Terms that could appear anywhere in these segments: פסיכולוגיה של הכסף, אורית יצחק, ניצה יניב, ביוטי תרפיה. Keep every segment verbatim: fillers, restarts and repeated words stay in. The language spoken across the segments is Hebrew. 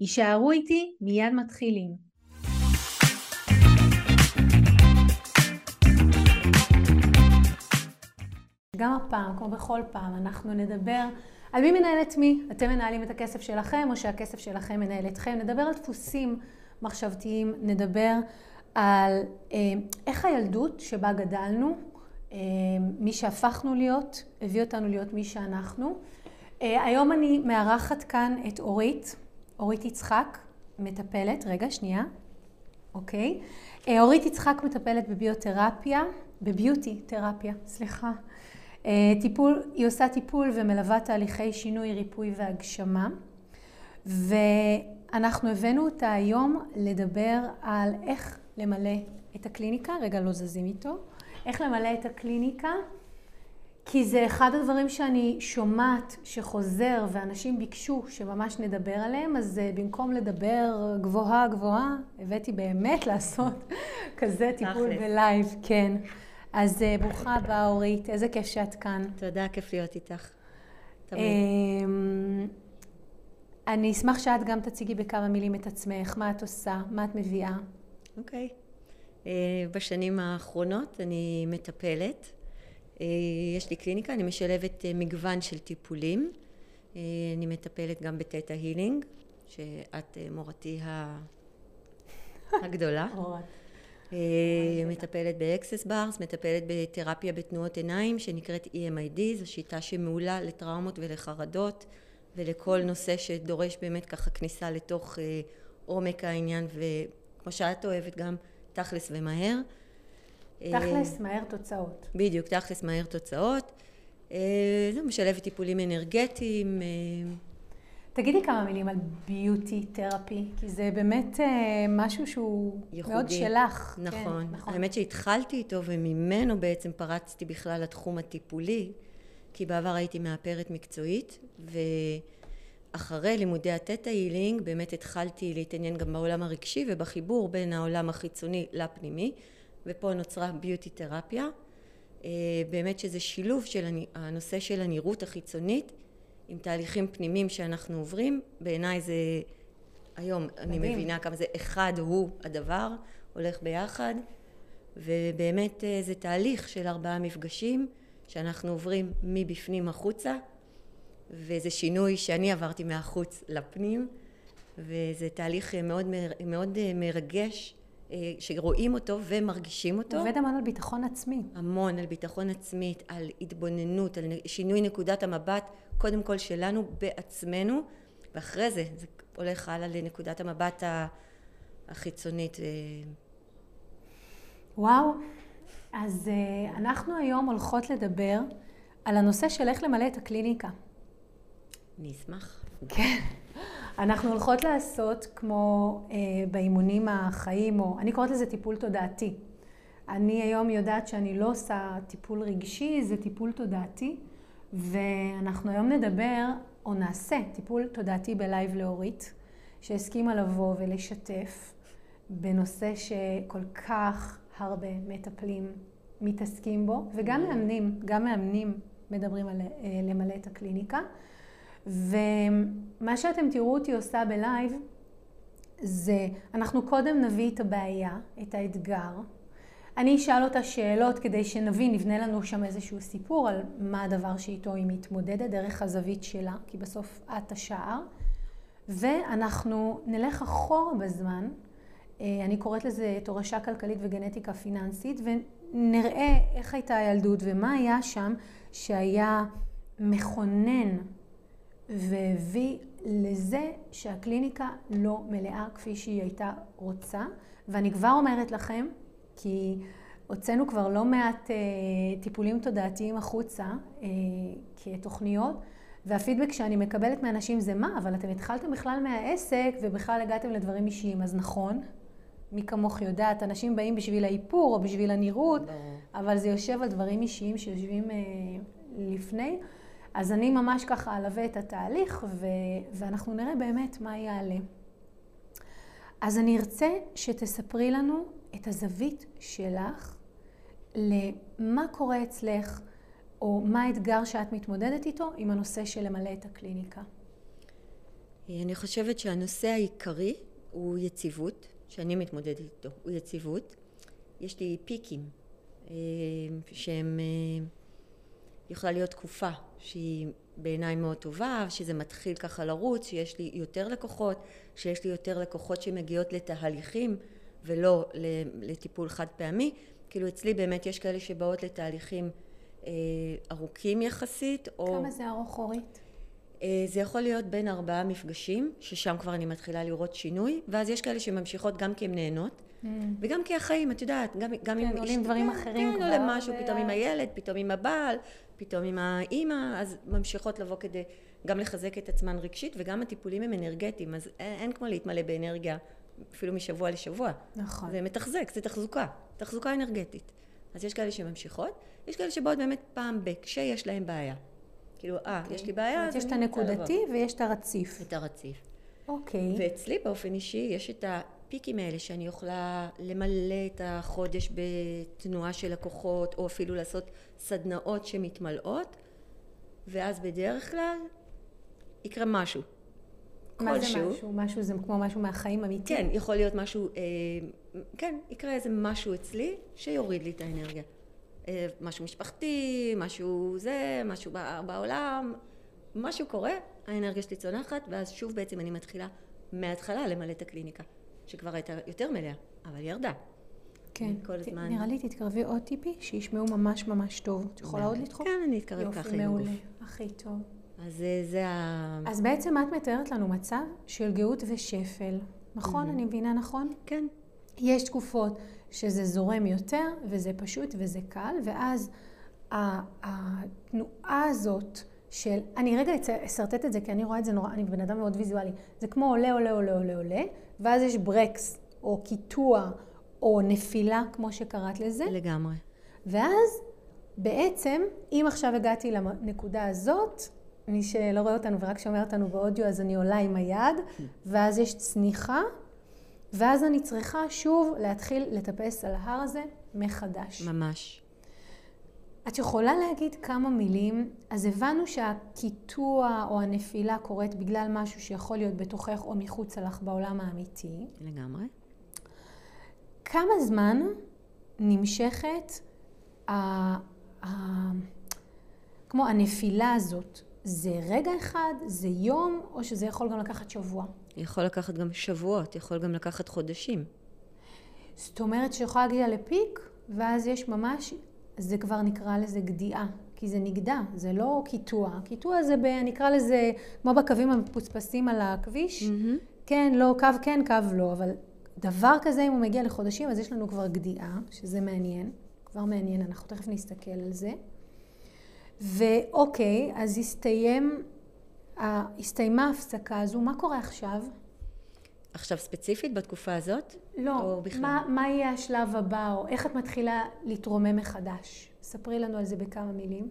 יישארו איתי, מיד מתחילים. גם הפעם, כמו בכל פעם, אנחנו נדבר על מי מנהל את מי. אתם מנהלים את הכסף שלכם או שהכסף שלכם מנהל אתכם. נדבר על דפוסים מחשבתיים, נדבר על איך הילדות שבה גדלנו, מי שהפכנו להיות, הביא אותנו להיות מי שאנחנו. היום אני מארחת כאן את אורית, אורית יצחק, מטפלת, רגע, שנייה, אוקיי. אורית יצחק מטפלת בביוטרפיה, בביוטי תרפיה, סליחה. טיפול, היא עושה טיפול ומלווה תהליכי שינוי, ריפוי והגשמה. ואנחנו הבאנו אותה היום לדבר על איך למלא את הקליניקה, רגע, לא זזים איתו. איך למלא את הקליניקה, כי זה אחד הדברים שאני שומעת שחוזר ואנשים ביקשו שממש נדבר עליהם, אז במקום לדבר גבוהה גבוהה, הבאתי באמת לעשות כזה טיפול בלייב, כן. אז ברוכה הבאה אורית, איזה כיף שאת כאן. תודה, כיף להיות איתך. תמיד. אני אשמח שאת גם תציגי בכמה מילים את עצמך, מה את עושה, מה את מביאה. אוקיי. בשנים האחרונות אני מטפלת, יש לי קליניקה, אני משלבת מגוון של טיפולים, אני מטפלת גם בתטא הילינג, שאת מורתי הגדולה, מטפלת באקסס בארס, מטפלת בתרפיה בתנועות עיניים שנקראת E M D R, זו שיטה שמעולה לטראומות ולחרדות ולכל נושא שדורש באמת ככה כניסה לתוך עומק העניין, וכמו שאת אוהבת גם תכלס ומהר. תכלס מהר תוצאות. בדיוק, תכלס מהר תוצאות. זה משלב טיפולים אנרגטיים. תגידי כמה מילים על ביוטי תרפי, כי זה באמת משהו שהוא ייחודי. מאוד שלך. נכון. כן, נכון. האמת שהתחלתי איתו וממנו בעצם פרצתי בכלל לתחום הטיפולי, כי בעבר הייתי מאפרת מקצועית, ואחרי לימודי התטא הילינג באמת התחלתי להתעניין גם בעולם הרגשי ובחיבור בין העולם החיצוני לפנימי. ופה נוצרה ביוטי תרפיה, באמת שזה שילוב של הנושא של הנראות החיצונית עם תהליכים פנימיים שאנחנו עוברים. בעיניי זה, היום מדהים. אני מבינה כמה זה אחד הוא הדבר, הולך ביחד, ובאמת זה תהליך של ארבעה מפגשים שאנחנו עוברים מבפנים החוצה, וזה שינוי שאני עברתי מהחוץ לפנים, וזה תהליך מאוד, מאוד מרגש. שרואים אותו ומרגישים אותו. עובד המון על ביטחון עצמי. המון על ביטחון עצמית, על התבוננות, על שינוי נקודת המבט, קודם כל שלנו בעצמנו, ואחרי זה, זה הולך הלאה לנקודת המבט החיצונית. וואו, אז אנחנו היום הולכות לדבר על הנושא של איך למלא את הקליניקה. נשמח. כן. אנחנו הולכות לעשות כמו אה, באימונים החיים, או אני קוראת לזה טיפול תודעתי. אני היום יודעת שאני לא עושה טיפול רגשי, זה טיפול תודעתי, ואנחנו היום נדבר או נעשה טיפול תודעתי בלייב לאורית, שהסכימה לבוא ולשתף בנושא שכל כך הרבה מטפלים מתעסקים בו, וגם מאמנים, גם מאמנים מדברים על אה, למלא את הקליניקה. ומה שאתם תראו אותי עושה בלייב, זה אנחנו קודם נביא את הבעיה, את האתגר. אני אשאל אותה שאלות כדי שנבין, נבנה לנו שם איזשהו סיפור על מה הדבר שאיתו היא מתמודדת, דרך הזווית שלה, כי בסוף את השער. ואנחנו נלך אחורה בזמן, אני קוראת לזה תורשה כלכלית וגנטיקה פיננסית, ונראה איך הייתה הילדות ומה היה שם שהיה מכונן, והביא לזה שהקליניקה לא מלאה כפי שהיא הייתה רוצה. ואני כבר אומרת לכם, כי הוצאנו כבר לא מעט אה, טיפולים תודעתיים החוצה אה, כתוכניות, והפידבק שאני מקבלת מאנשים זה מה, אבל אתם התחלתם בכלל מהעסק ובכלל הגעתם לדברים אישיים, אז נכון? מי כמוך יודעת, אנשים באים בשביל האיפור או בשביל הנראות, אבל זה יושב על דברים אישיים שיושבים אה, לפני. אז אני ממש ככה אלווה את התהליך ו- ואנחנו נראה באמת מה יעלה. אז אני ארצה שתספרי לנו את הזווית שלך למה קורה אצלך, או מה האתגר שאת מתמודדת איתו עם הנושא של למלא את הקליניקה. אני חושבת שהנושא העיקרי הוא יציבות, שאני מתמודדת איתו, הוא יציבות. יש לי פיקים שהם יכולה להיות תקופה שהיא בעיניי מאוד טובה, שזה מתחיל ככה לרוץ, שיש לי יותר לקוחות, שיש לי יותר לקוחות שמגיעות לתהליכים ולא לטיפול חד פעמי. כאילו אצלי באמת יש כאלה שבאות לתהליכים אה, ארוכים יחסית. או, כמה זה ארוך אורית? אה, זה יכול להיות בין ארבעה מפגשים, ששם כבר אני מתחילה לראות שינוי, ואז יש כאלה שממשיכות גם כי הן נהנות, mm. וגם כי החיים, את יודעת, גם, גם כן, אם... עולים דברים כן, אחרים כן, כבר. כן, עולה משהו, ו... פתאום עם הילד, פתאום עם הבעל, פתאום עם האמא, אז ממשיכות לבוא כדי גם לחזק את עצמן רגשית, וגם הטיפולים הם אנרגטיים, אז אין כמו להתמלא באנרגיה, אפילו משבוע לשבוע. נכון. זה מתחזק, זה תחזוקה, תחזוקה אנרגטית. אז יש כאלה שממשיכות, יש כאלה שבאות באמת פעם בק, שיש להם בעיה. כאילו, אה, okay. יש לי בעיה. יש את הנקודתי ויש את הרציף. את הרציף. אוקיי. Okay. ואצלי באופן אישי יש את הפיקים האלה שאני יכולה למלא את החודש בתנועה של לקוחות, או אפילו לעשות סדנאות שמתמלאות, ואז בדרך כלל יקרה משהו. מה זה משהו? משהו זה כמו משהו מהחיים אמיתי? כן, יכול להיות משהו, כן, יקרה איזה משהו אצלי שיוריד לי את האנרגיה. משהו משפחתי, משהו זה, משהו בעולם, משהו קורה, האנרגיה שלי צונחת, ואז שוב בעצם אני מתחילה מההתחלה למלא את הקליניקה, שכבר הייתה יותר מלאה, אבל ירדה. כן, נראה לי תתקרבי עוד טיפי שישמעו ממש ממש טוב. את יכולה עוד לדחוף? כן, אני אתקרב ככה. יופי מעולה, הכי טוב. אז זה ה... אז בעצם את מתארת לנו מצב של גאות ושפל, נכון? אני מבינה נכון? כן. יש תקופות שזה זורם יותר, וזה פשוט וזה קל, ואז התנועה הזאת של... אני רגע אסרטט את זה, כי אני רואה את זה נורא, אני בן אדם מאוד ויזואלי. זה כמו עולה, עולה, עולה, עולה, עולה, ואז יש ברקס, או קיטוע, או נפילה, כמו שקראת לזה. לגמרי. ואז בעצם, אם עכשיו הגעתי לנקודה הזאת, מי שלא רואה אותנו ורק שומע אותנו באודיו, אז אני עולה עם היד, ואז יש צניחה, ואז אני צריכה שוב להתחיל לטפס על ההר הזה מחדש. ממש. את יכולה להגיד כמה מילים, אז הבנו שהקיטוע או הנפילה קורית בגלל משהו שיכול להיות בתוכך או מחוץ לך בעולם האמיתי. לגמרי. כמה זמן נמשכת ה... ה... כמו הנפילה הזאת? זה רגע אחד, זה יום, או שזה יכול גם לקחת שבוע? יכול לקחת גם שבועות, יכול גם לקחת חודשים. זאת אומרת שיכולה להגיע לפיק, ואז יש ממש, זה כבר נקרא לזה גדיעה, כי זה נגדע, זה לא קיטוע. קיטוע זה, ב, נקרא לזה, כמו בקווים המפוצפסים על הכביש, mm-hmm. כן, לא, קו כן, קו לא, אבל דבר כזה, אם הוא מגיע לחודשים, אז יש לנו כבר גדיעה, שזה מעניין, כבר מעניין, אנחנו תכף נסתכל על זה. ואוקיי, אז הסתיים, הסתיימה ההפסקה הזו, מה קורה עכשיו? עכשיו ספציפית בתקופה הזאת? לא, מה, מה יהיה השלב הבא, או איך את מתחילה להתרומם מחדש? ספרי לנו על זה בכמה מילים.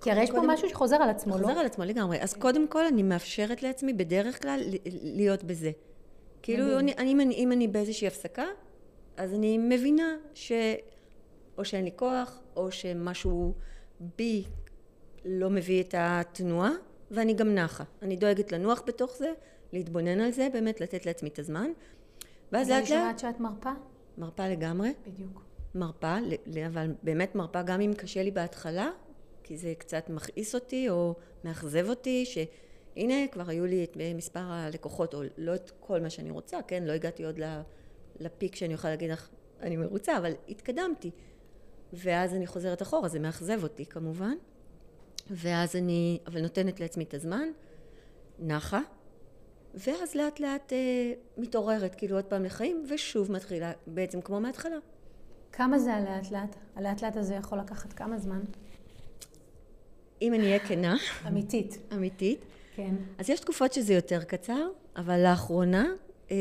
כי הרי יש פה משהו שחוזר על עצמו, לא? חוזר על עצמו לגמרי. אז קודם כל אני מאפשרת לעצמי בדרך כלל להיות בזה. כאילו, אם אני באיזושהי הפסקה, אז אני מבינה ש... או שאין לי כוח, או שמשהו... בי לא מביא את התנועה, ואני גם נחה. אני דואגת לנוח בתוך זה, להתבונן על זה, באמת לתת לעצמי את הזמן. ואז לאט לאט... אני שומעת שאת מרפא? מרפא לגמרי. בדיוק. מרפא, אבל באמת מרפא גם אם קשה לי בהתחלה, כי זה קצת מכעיס אותי או מאכזב אותי, שהנה כבר היו לי את מספר הלקוחות, או לא את כל מה שאני רוצה, כן? לא הגעתי עוד לפיק שאני אוכל להגיד לך, אני מרוצה, אבל התקדמתי. ואז אני חוזרת אחורה, זה מאכזב אותי כמובן, ואז אני, אבל נותנת לעצמי את הזמן, נחה, ואז לאט לאט אה, מתעוררת כאילו עוד פעם לחיים, ושוב מתחילה בעצם כמו מההתחלה. כמה זה הלאט לאט? הלאט לאט הזה יכול לקחת כמה זמן? אם אני אהיה כנה. אמיתית. אמיתית. כן. אז יש תקופות שזה יותר קצר, אבל לאחרונה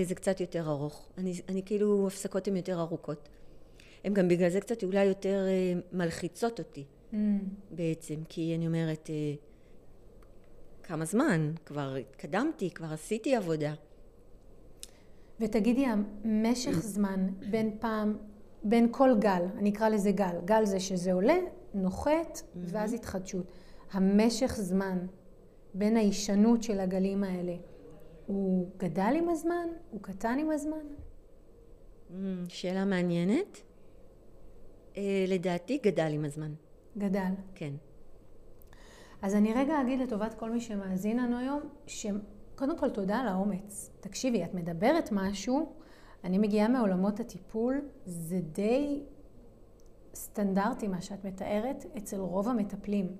זה קצת יותר ארוך. אני, אני כאילו, הפסקות הן יותר ארוכות. הן גם בגלל זה קצת אולי יותר מלחיצות אותי, mm. בעצם, כי אני אומרת, כמה זמן, כבר התקדמתי, כבר עשיתי עבודה. ותגידי, המשך זמן בין פעם, בין כל גל, אני אקרא לזה גל, גל זה שזה עולה, נוחת, ואז התחדשות. המשך זמן בין הישנות של הגלים האלה, הוא גדל עם הזמן? הוא קטן עם הזמן? שאלה מעניינת. לדעתי, גדל עם הזמן. גדל. כן. אז אני רגע אגיד לטובת כל מי שמאזין לנו היום, שקודם כל תודה על האומץ. תקשיבי, את מדברת משהו, אני מגיעה מעולמות הטיפול, זה די סטנדרטי מה שאת מתארת אצל רוב המטפלים.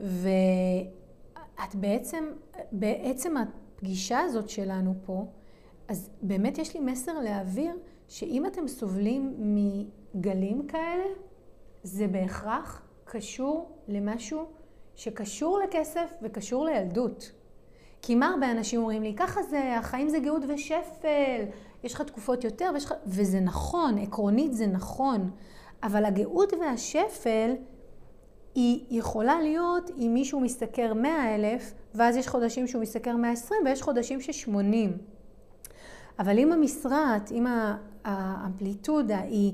ואת בעצם, בעצם הפגישה הזאת שלנו פה, אז באמת יש לי מסר להעביר שאם אתם סובלים מגלים כאלה, זה בהכרח קשור למשהו שקשור לכסף וקשור לילדות. כי מה הרבה אנשים אומרים לי, ככה זה, החיים זה גאות ושפל, יש לך תקופות יותר, ויש לך... וזה נכון, עקרונית זה נכון. אבל הגאות והשפל היא יכולה להיות אם מישהו מסתכר מאה אלף, ואז יש חודשים שהוא מסתכר מאה ועשרים, ויש חודשים ששמונים. אבל אם המשרת, אם האמפליטודה היא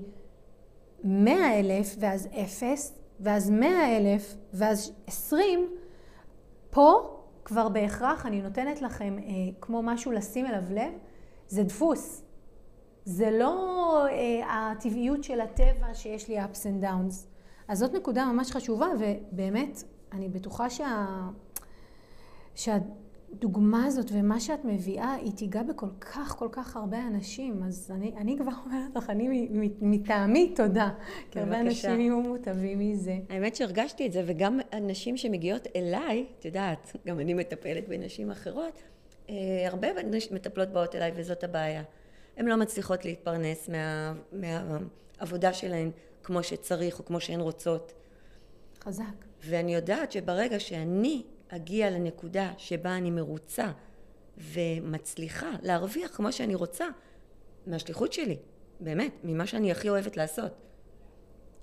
מאה אלף ואז אפס, ואז מאה אלף ואז עשרים, פה כבר בהכרח אני נותנת לכם אה, כמו משהו לשים אליו לב, זה דפוס. זה לא אה, הטבעיות של הטבע שיש לי ups and downs. אז זאת נקודה ממש חשובה, ובאמת אני בטוחה שה... שהדוגמה הזאת ומה שאת מביאה היא תיגע בכל כך כל כך הרבה אנשים. אז אני, אני כבר אומרת לך, אני מטעמי תודה, כי הרבה אנשים יהיו מוטבים מזה. האמת שהרגשתי את זה, וגם אנשים שמגיעות אליי, את יודעת, גם אני מטפלת בנשים אחרות, הרבה מטפלות באות אליי וזאת הבעיה. הן לא מצליחות להתפרנס מה, מהעבודה שלהן כמו שצריך או כמו שהן רוצות. חזק. ואני יודעת שברגע שאני אגיע לנקודה שבה אני מרוצה ומצליחה להרוויח כמו שאני רוצה, מהשליחות שלי, באמת, ממה שאני הכי אוהבת לעשות,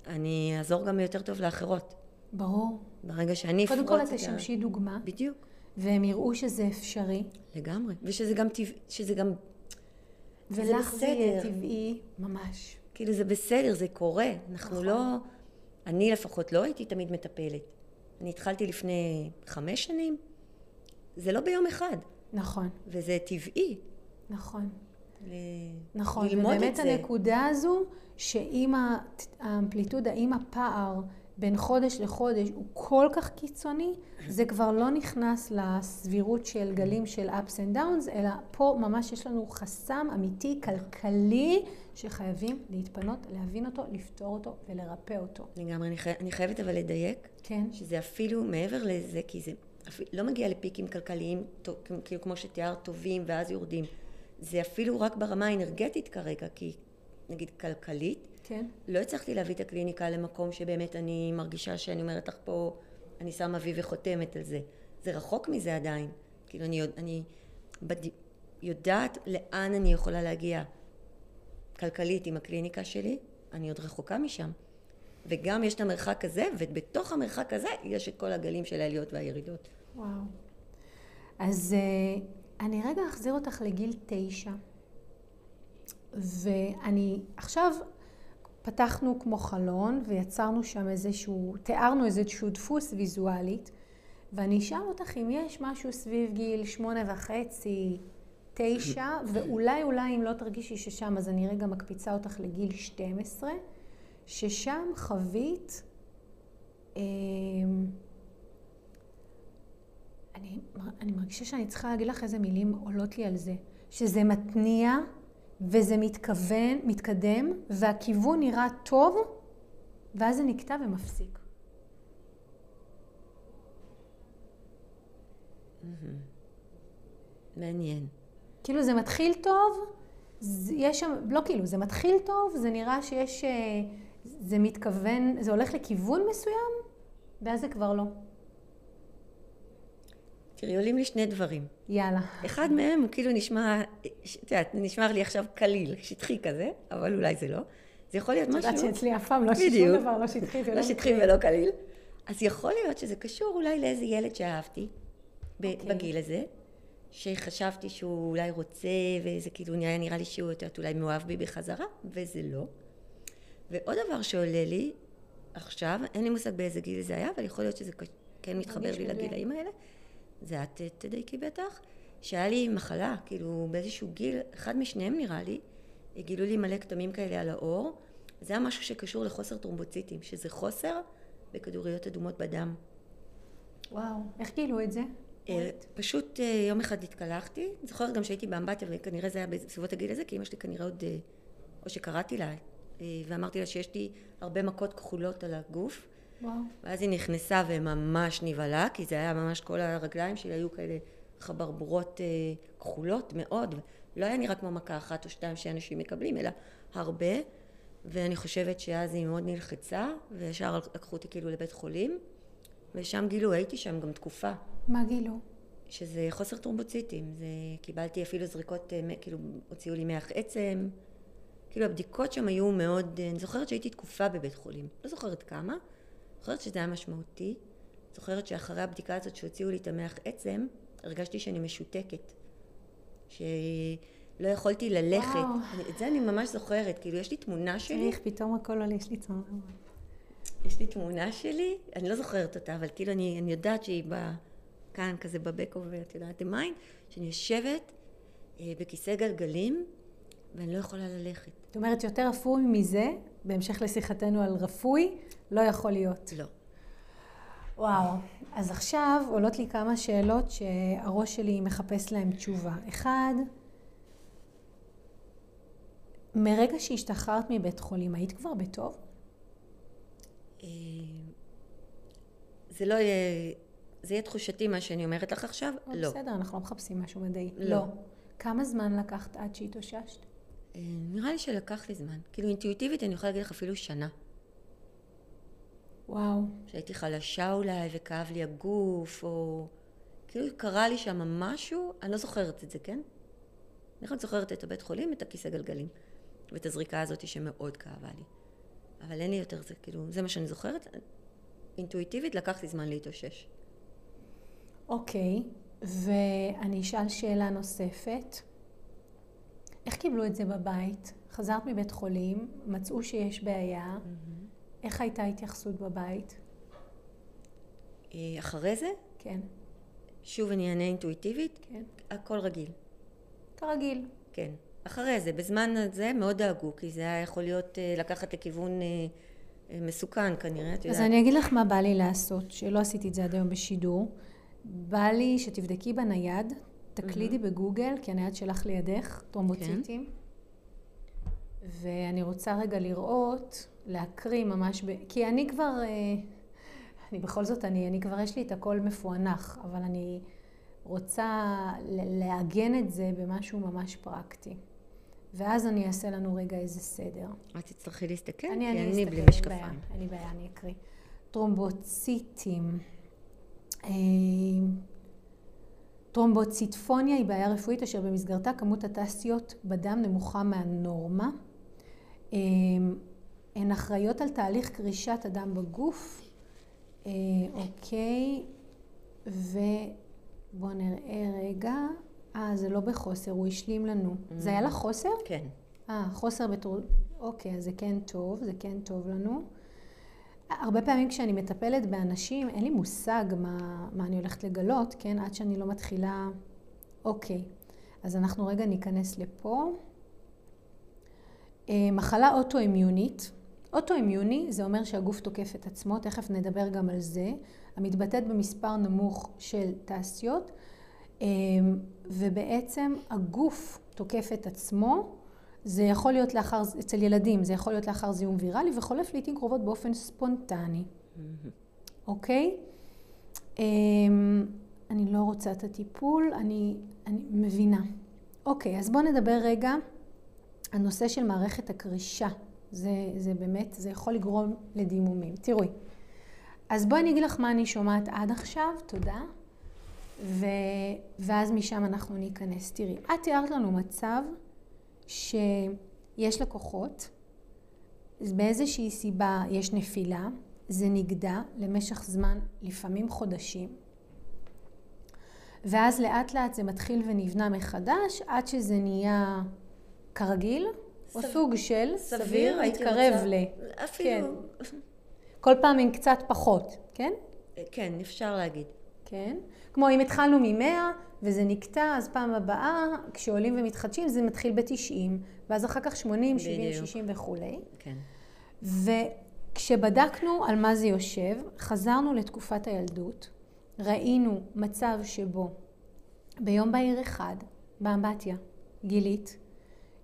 אני אעזור גם יותר טוב לאחרות. ברור. ברגע שאני אפרוץ... קודם כל, תשמשי דוגמה. בדיוק. והם יראו שזה אפשרי. לגמרי. ושזה גם טבעי, שזה גם... ולך זה יהיה טבעי ממש. כאילו זה בסדר, זה קורה. אנחנו לא... אני לפחות לא הייתי תמיד מטפלת. אני התחלתי לפני חמש שנים, זה לא ביום אחד. נכון. וזה טבעי. נכון. נכון, ובאמת הנקודה הזו, שאם האמפליטודה, אם הפער בין חודש לחודש הוא כל כך קיצוני, זה כבר לא נכנס לסבירות של גלים של ups and downs, אלא פה ממש יש לנו חסם אמיתי, כלכלי, שחייבים להתפנות, להבין אותו, לפתור אותו ולרפא אותו. לגמרי, אני, חי... אני חייבת אבל לדייק, כן. שזה אפילו מעבר לזה, כי זה אפילו... לא מגיע לפיקים כלכליים, כאילו כמו שתיאר, טובים ואז יורדים. זה אפילו רק ברמה האנרגטית כרגע, כי נגיד כלכלית, כן. לא הצלחתי להביא את הקליניקה למקום שבאמת אני מרגישה שאני אומרת לך פה, אני שמה אבי וחותמת על זה. זה רחוק מזה עדיין. כאילו אני, אני בד... יודעת לאן אני יכולה להגיע כלכלית עם הקליניקה שלי, אני עוד רחוקה משם. וגם יש את המרחק הזה, ובתוך המרחק הזה יש את כל הגלים של העליות והירידות. וואו. אז אני רגע אחזיר אותך לגיל תשע. ואני עכשיו... פתחנו כמו חלון ויצרנו שם איזשהו, תיארנו איזשהו דפוס ויזואלית, ואני אשאל אותך אם יש משהו סביב גיל שמונה וחצי, תשע, ואולי אולי אם לא תרגישי ששם, אז אני רגע מקפיצה אותך לגיל שתים עשרה, ששם חווית, אה, אני, אני מרגישה שאני צריכה להגיד לך איזה מילים עולות לי על זה, שזה מתניע, וזה מתכוון, מתקדם, והכיוון נראה טוב, ואז זה נקטע ומפסיק. מעניין. כאילו זה מתחיל טוב, יש שם, לא כאילו, זה מתחיל טוב, זה נראה שיש, זה מתכוון, זה הולך לכיוון מסוים, ואז זה כבר לא. תראי, עולים לי שני דברים. יאללה. אחד מהם הוא כאילו נשמע, תראה, נשמע לי עכשיו קליל, שטחי כזה, אבל אולי זה לא. זה יכול להיות משהו... את יודעת שאצלי אף פעם לא שום דבר, לא שטחי. לא שטחי ולא קליל. אז יכול להיות שזה קשור אולי לאיזה ילד שאהבתי, בגיל הזה, שחשבתי שהוא אולי רוצה, וזה כאילו נראה לי שהוא יותר אולי מאוהב בי בחזרה, וזה לא. ועוד דבר שעולה לי עכשיו, אין לי מושג באיזה גיל זה היה, אבל יכול להיות שזה כן מתחבר לי לגילאים האלה, זה את תדייקי בטח, שהיה לי מחלה, כאילו באיזשהו גיל, אחד משניהם נראה לי, גילו לי מלא כתמים כאלה על האור, זה היה משהו שקשור לחוסר טרומבוציטים, שזה חוסר בכדוריות אדומות בדם. וואו, איך גילו את זה? פשוט יום אחד התקלחתי, זוכרת גם שהייתי באמבטיה, וכנראה זה היה בסביבות הגיל הזה, כי אמא שלי כנראה עוד, או שקראתי לה, ואמרתי לה שיש לי הרבה מכות כחולות על הגוף, וואו. ואז היא נכנסה וממש נבלה, כי זה היה ממש כל הרגליים שלי היו כאלה חברבורות כחולות מאוד, לא היה נראה כמו מכה אחת או שתיים שאנשים מקבלים, אלא הרבה, ואני חושבת שאז היא מאוד נלחצה, וישר לקחו אותי כאילו לבית חולים, ושם גילו, הייתי שם גם תקופה. מה גילו? שזה חוסר טרומבוציטים, זה קיבלתי אפילו זריקות, כאילו הוציאו לי מח עצם, כאילו הבדיקות שם היו מאוד, אני זוכרת שהייתי תקופה בבית חולים, לא זוכרת כמה, זוכרת שזה היה משמעותי, זוכרת שאחרי הבדיקה הזאת שהוציאו לי את המח עצם, הרגשתי שאני משותקת, שלא יכולתי ללכת, וואו. את זה אני ממש זוכרת, כאילו יש לי תמונה שלי. צריך, פתאום הכל עלי, יש לי צמר. יש לי תמונה שלי, אני לא זוכרת אותה, אבל כאילו אני, אני יודעת שהיא באה כאן כזה בבקו, ואת יודעת, מיין, שאני יושבת אה, בכיסא גלגלים, ואני לא יכולה ללכת. זאת אומרת, יותר רפוי מזה, בהמשך לשיחתנו על רפוי, לא יכול להיות. לא. וואו, אז עכשיו עולות לי כמה שאלות שהראש שלי מחפש להם תשובה. אחד, מרגע שהשתחררת מבית חולים, היית כבר בטוב? זה לא יהיה, זה יהיה תחושתי מה שאני אומרת לך עכשיו? לא. בסדר, אנחנו לא מחפשים משהו מדעי. לא. כמה זמן לקחת עד שהתאוששת? נראה לי שלקח לי זמן. כאילו אינטואיטיבית אני יכולה להגיד לך אפילו שנה. וואו. שהייתי חלשה אולי וכאב לי הגוף, או... כאילו קרה לי שם משהו, אני לא זוכרת את זה, כן? אני רק זוכרת את הבית חולים, את הכיסא גלגלים, ואת הזריקה הזאת שמאוד כאבה לי. אבל אין לי יותר זה, כאילו, זה מה שאני זוכרת. אינטואיטיבית לקח לי זמן להתאושש. אוקיי, ואני אשאל שאלה נוספת. איך קיבלו את זה בבית? חזרת מבית חולים, מצאו שיש בעיה. Mm-hmm. איך הייתה התייחסות בבית? אחרי זה? כן. שוב, אני אענה אינטואיטיבית? כן. הכל רגיל. כרגיל. כן. אחרי זה, בזמן הזה מאוד דאגו, כי זה היה יכול להיות לקחת לכיוון מסוכן כנראה. אז אני אגיד לך מה בא לי לעשות, שלא עשיתי את זה עד היום בשידור. בא לי שתבדקי בנייד, תקלידי בגוגל, כי הנייד שלך לידך, טרומבוציטים. ואני רוצה רגע לראות, להקריא ממש, כי אני כבר, אני בכל זאת, אני כבר יש לי את הכל מפוענח, אבל אני רוצה לעגן את זה במשהו ממש פרקטי. ואז אני אעשה לנו רגע איזה סדר. את תצטרכי להסתכל? אני, אני אסתכל, בלי משקפיים. אני בעיה, אני בעיה, אני אקריא. טרומבוציטים. טרומבוציטופניה היא בעיה רפואית אשר במסגרתה כמות התעשיות בדם נמוכה מהנורמה. הן אחראיות על תהליך קרישת הדם בגוף. אוקיי. ובוא נראה רגע. אה, זה לא בחוסר, הוא השלים לנו. Mm. זה היה לך חוסר? כן. אה, חוסר בתור... אוקיי, אז זה כן טוב, זה כן טוב לנו. הרבה פעמים כשאני מטפלת באנשים, אין לי מושג מה, מה אני הולכת לגלות, כן? עד שאני לא מתחילה... אוקיי. אז אנחנו רגע ניכנס לפה. אה, מחלה אוטואימיונית. אוטואימיוני זה אומר שהגוף תוקף את עצמו, תכף נדבר גם על זה. המתבטאת במספר נמוך של תעשיות. ובעצם הגוף תוקף את עצמו, זה יכול להיות לאחר, אצל ילדים, זה יכול להיות לאחר זיהום ויראלי, וחולף לעתים קרובות באופן ספונטני. אוקיי? אני לא רוצה את הטיפול, אני, אני מבינה. אוקיי, אז בואו נדבר רגע, הנושא של מערכת הקרישה, זה, זה באמת, זה יכול לגרום לדימומים. תראו, אז בואי אני אגיד לך מה אני שומעת עד עכשיו, תודה. ו... ואז משם אנחנו ניכנס. תראי, את תיארת לנו מצב שיש לקוחות, באיזושהי סיבה יש נפילה, זה נגדע למשך זמן, לפעמים חודשים, ואז לאט לאט זה מתחיל ונבנה מחדש, עד שזה נהיה כרגיל, סב... או סוג של סביר, סביר התקרב רוצה... ל... אפילו... כן. כל פעם הם קצת פחות, כן? כן, אפשר להגיד. כן? כמו אם התחלנו ממאה וזה נקטע, אז פעם הבאה, כשעולים ומתחדשים, זה מתחיל ב-תשעים, ואז אחר כך שמונים, שבעים, שישים וכו'. כן. וכשבדקנו על מה זה יושב, חזרנו לתקופת הילדות, ראינו מצב שבו ביום בהיר אחד, באמבטיה, גילית,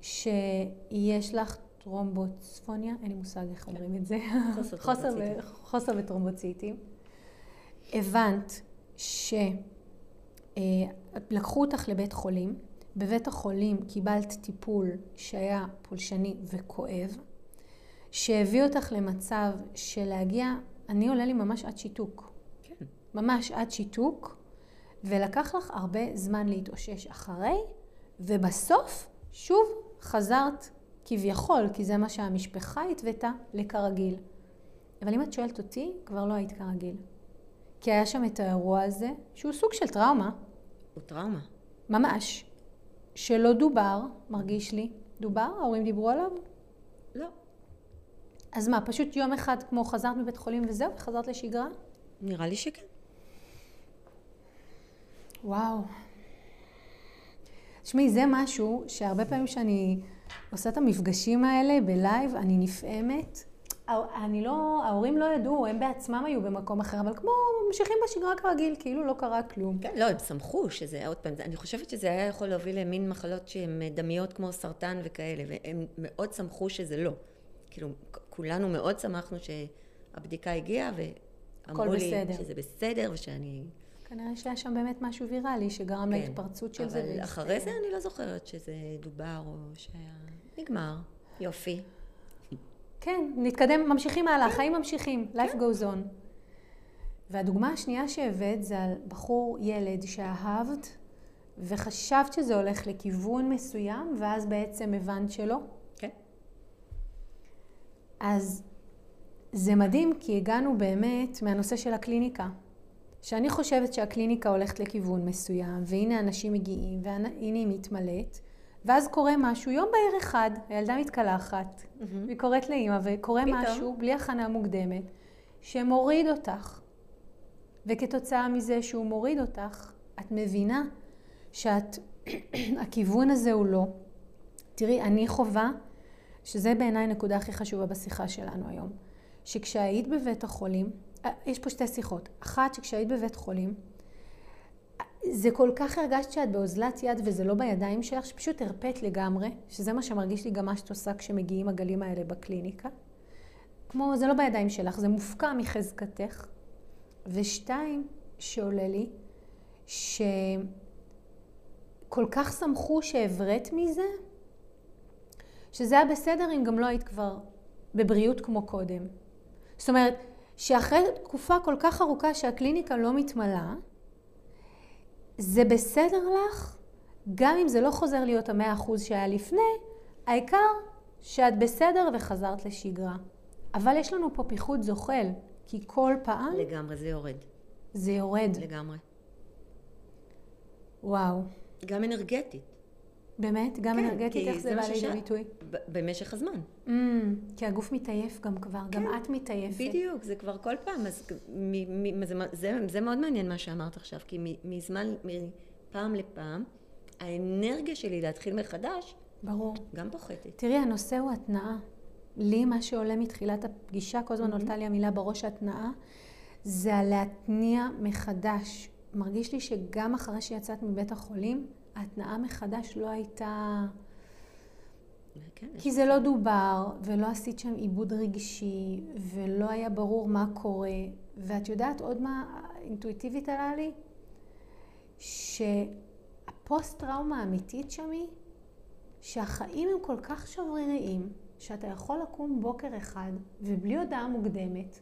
שיש לך טרומבוציטופניה, אין לי מושג איך אומרים את זה. חוסר בטרומבוציטים. הבנת שלקחו אותך לבית חולים, בבית החולים קיבלת טיפול שהיה פולשני וכואב, שהביא אותך למצב של להגיע, אני עולה לי ממש עד שיתוק. כן. ממש עד שיתוק, ולקח לך הרבה זמן להתאושש אחרי, ובסוף שוב חזרת כביכול, כי זה מה שהמשפחה התוותה לכרגיל. אבל אם את שואלת אותי, כבר לא היית כרגיל. כי היה שם את האירוע הזה, שהוא סוג של טראומה. הוא טראומה. ממש. שלא דובר, מרגיש לי. דובר? ההורים דיברו עליו? לא. אז מה, פשוט יום אחד כמו חזרת מבית חולים וזהו, וחזרת לשגרה? נראה לי שכן. וואו. תשמעי, זה משהו שהרבה פעמים שאני עושה את המפגשים האלה בלייב, אני נפעמת. אני לא, ההורים לא ידעו, הם בעצמם היו במקום אחר, אבל כמו ממשיכים בשגרה כרגיל, כאילו לא קרה כלום. כן, לא, הם שמחו שזה, עוד פעם, אני חושבת שזה היה יכול להוביל למין מחלות שהן דמיות כמו סרטן וכאלה, והם מאוד שמחו שזה לא. כאילו, כולנו מאוד שמחנו שהבדיקה הגיעה, ואמרו לי בסדר. שזה בסדר, ושאני... כנראה שהיה שם באמת משהו ויראלי, שגרם כן, להתפרצות של זה. אבל אחרי זה אני לא זוכרת שזה דובר או שהיה... נגמר. יופי. כן, נתקדם, ממשיכים הלאה, חיים ממשיכים, life goes on. והדוגמה השנייה שהבאת זה על בחור ילד שאהבת, וחשבת שזה הולך לכיוון מסוים, ואז בעצם הבנת שלא. כן. אז זה מדהים, כי הגענו באמת מהנושא של הקליניקה. שאני חושבת שהקליניקה הולכת לכיוון מסוים, והנה אנשים מגיעים, והנה היא מתמלאת, ואז קורה משהו, יום בעיר אחד, הילדה מתקלחת, mm-hmm. והיא קוראת לאמא, וקורה פתאום. משהו, בלי הכנה מוקדמת, שמוריד אותך. וכתוצאה מזה שהוא מוריד אותך, את מבינה שאת, הכיוון הזה הוא לא. תראי, אני חובה, שזה בעיניי הנקודה הכי חשובה בשיחה שלנו היום, שכשהיית בבית החולים, יש פה שתי שיחות, אחת שכשהיית בבית חולים, זה כל כך הרגשת שאת באוזלת יד וזה לא בידיים שלך, שפשוט הרפאת לגמרי, שזה מה שמרגיש לי גם מה שאת עושה כשמגיעים הגלים האלה בקליניקה. כמו זה לא בידיים שלך, זה מופקע מחזקתך. ושתיים שעולה לי, שכל כך שמחו שעברית מזה, שזה היה בסדר אם גם לא היית כבר בבריאות כמו קודם. זאת אומרת, שאחרי תקופה כל כך ארוכה שהקליניקה לא מתמלאה, זה בסדר לך, גם אם זה לא חוזר להיות המאה אחוז שהיה לפני, העיקר שאת בסדר וחזרת לשגרה. אבל יש לנו פה פיחות זוחל, כי כל פעם... לגמרי, זה יורד. זה יורד. לגמרי. וואו. גם אנרגטית. באמת? גם כן, אנרגטית, איך זה בא לידי ביטוי? במשך הזמן. Mm, כי הגוף מתעייף גם כבר, כן. גם את מתעייפת. בדיוק, זה כבר כל פעם. אז, מ, מ, זה, זה, זה מאוד מעניין מה שאמרת עכשיו, כי מזמן, מפעם לפעם, האנרגיה שלי להתחיל מחדש, ברור. גם פוחתת. תראי, הנושא הוא התנאה. לי מה שעולה מתחילת הפגישה, כל הזמן mm-hmm. עולתה לי המילה בראש התנאה, זה להתניע מחדש. מרגיש לי שגם אחרי שיצאת מבית החולים, ההתנאה מחדש לא הייתה... כי זה לא דובר, ולא עשית שם עיבוד רגשי, ולא היה ברור מה קורה. ואת יודעת עוד מה אינטואיטיבית עלה לי? שהפוסט-טראומה האמיתית שם היא שהחיים הם כל כך שבריריים, שאתה יכול לקום בוקר אחד, ובלי הודעה מוקדמת,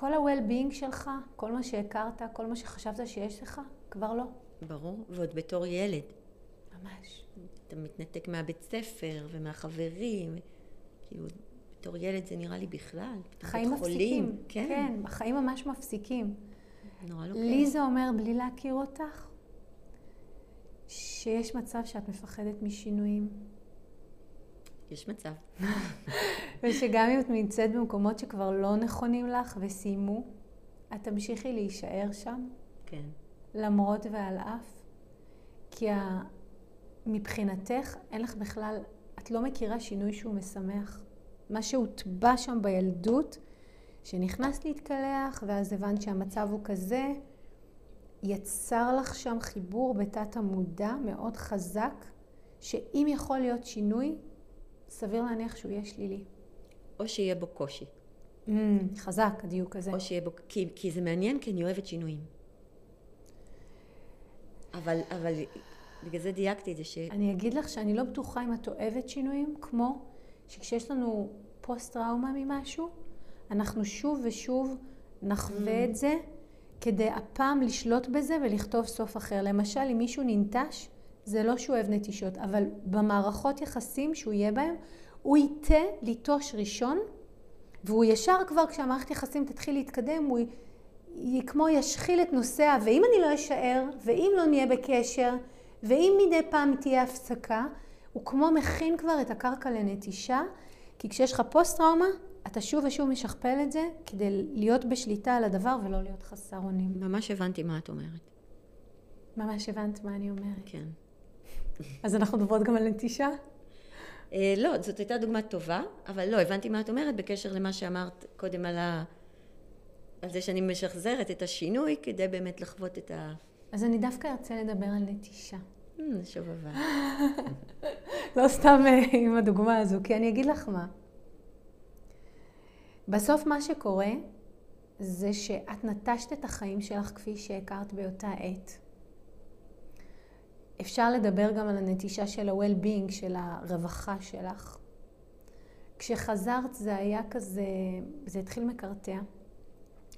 כל ה-well-being שלך, כל מה שהכרת, כל מה שחשבת שיש לך, כבר לא. ברור, ועוד בתור ילד. ממש. אתה מתנתק מהבית ספר ומהחברים, כאילו, בתור ילד זה נראה לי בכלל. חיים מפסיקים, כן. כן, החיים ממש מפסיקים. נורא לא כן. לי זה אומר, בלי להכיר אותך, שיש מצב שאת מפחדת משינויים. יש מצב. ושגם אם את נמצאת במקומות שכבר לא נכונים לך וסיימו, את תמשיכי להישאר שם. כן. למרות ועל אף. כי ה... מבחינתך אין לך בכלל, את לא מכירה שינוי שהוא משמח. מה שהוטבע שם בילדות, שנכנס להתקלח, ואז הבנת שהמצב הוא כזה, יצר לך שם חיבור בתת המודע מאוד חזק, שאם יכול להיות שינוי, סביר להניח שהוא יהיה שלילי. או שיהיה בו קושי. Mm, חזק הדיוק הזה. או שיהיה בו, כי, כי זה מעניין, כי אני אוהבת שינויים. אבל, אבל בגלל זה דייקתי את זה ש... אני אגיד לך שאני לא בטוחה אם את אוהבת שינויים, כמו שכשיש לנו פוסט-טראומה ממשהו, אנחנו שוב ושוב נחווה mm. את זה, כדי הפעם לשלוט בזה ולכתוב סוף אחר. למשל, אם מישהו ננטש, זה לא שהוא אוהב נטישות, אבל במערכות יחסים שהוא יהיה בהם, הוא ייתה ליטוש ראשון, והוא ישר כבר כשהמערכת יחסים תתחיל להתקדם, הוא י... כמו ישחיל את נושא, ואם אני לא אשאר, ואם לא נהיה בקשר, ואם מדי פעם תהיה הפסקה, הוא כמו מכין כבר את הקרקע לנטישה, כי כשיש לך פוסט-טראומה, אתה שוב ושוב משכפל את זה, כדי להיות בשליטה על הדבר ולא להיות חסר אונים. ממש הבנתי מה את אומרת. ממש הבנת מה אני אומרת. כן. אז אנחנו דוברות גם על נטישה? לא, זאת הייתה דוגמה טובה, אבל לא, הבנתי מה את אומרת בקשר למה שאמרת קודם על ה... על זה שאני משחזרת את השינוי כדי באמת לחוות את ה... אז אני דווקא ארצה לדבר על נטישה. שובבה. לא סתם עם הדוגמה הזו, כי אני אגיד לך מה. בסוף מה שקורה זה שאת נטשת את החיים שלך כפי שהכרת באותה עת. אפשר לדבר גם על הנטישה של ה-well-being, של הרווחה שלך. כשחזרת זה היה כזה, זה התחיל מקרטע.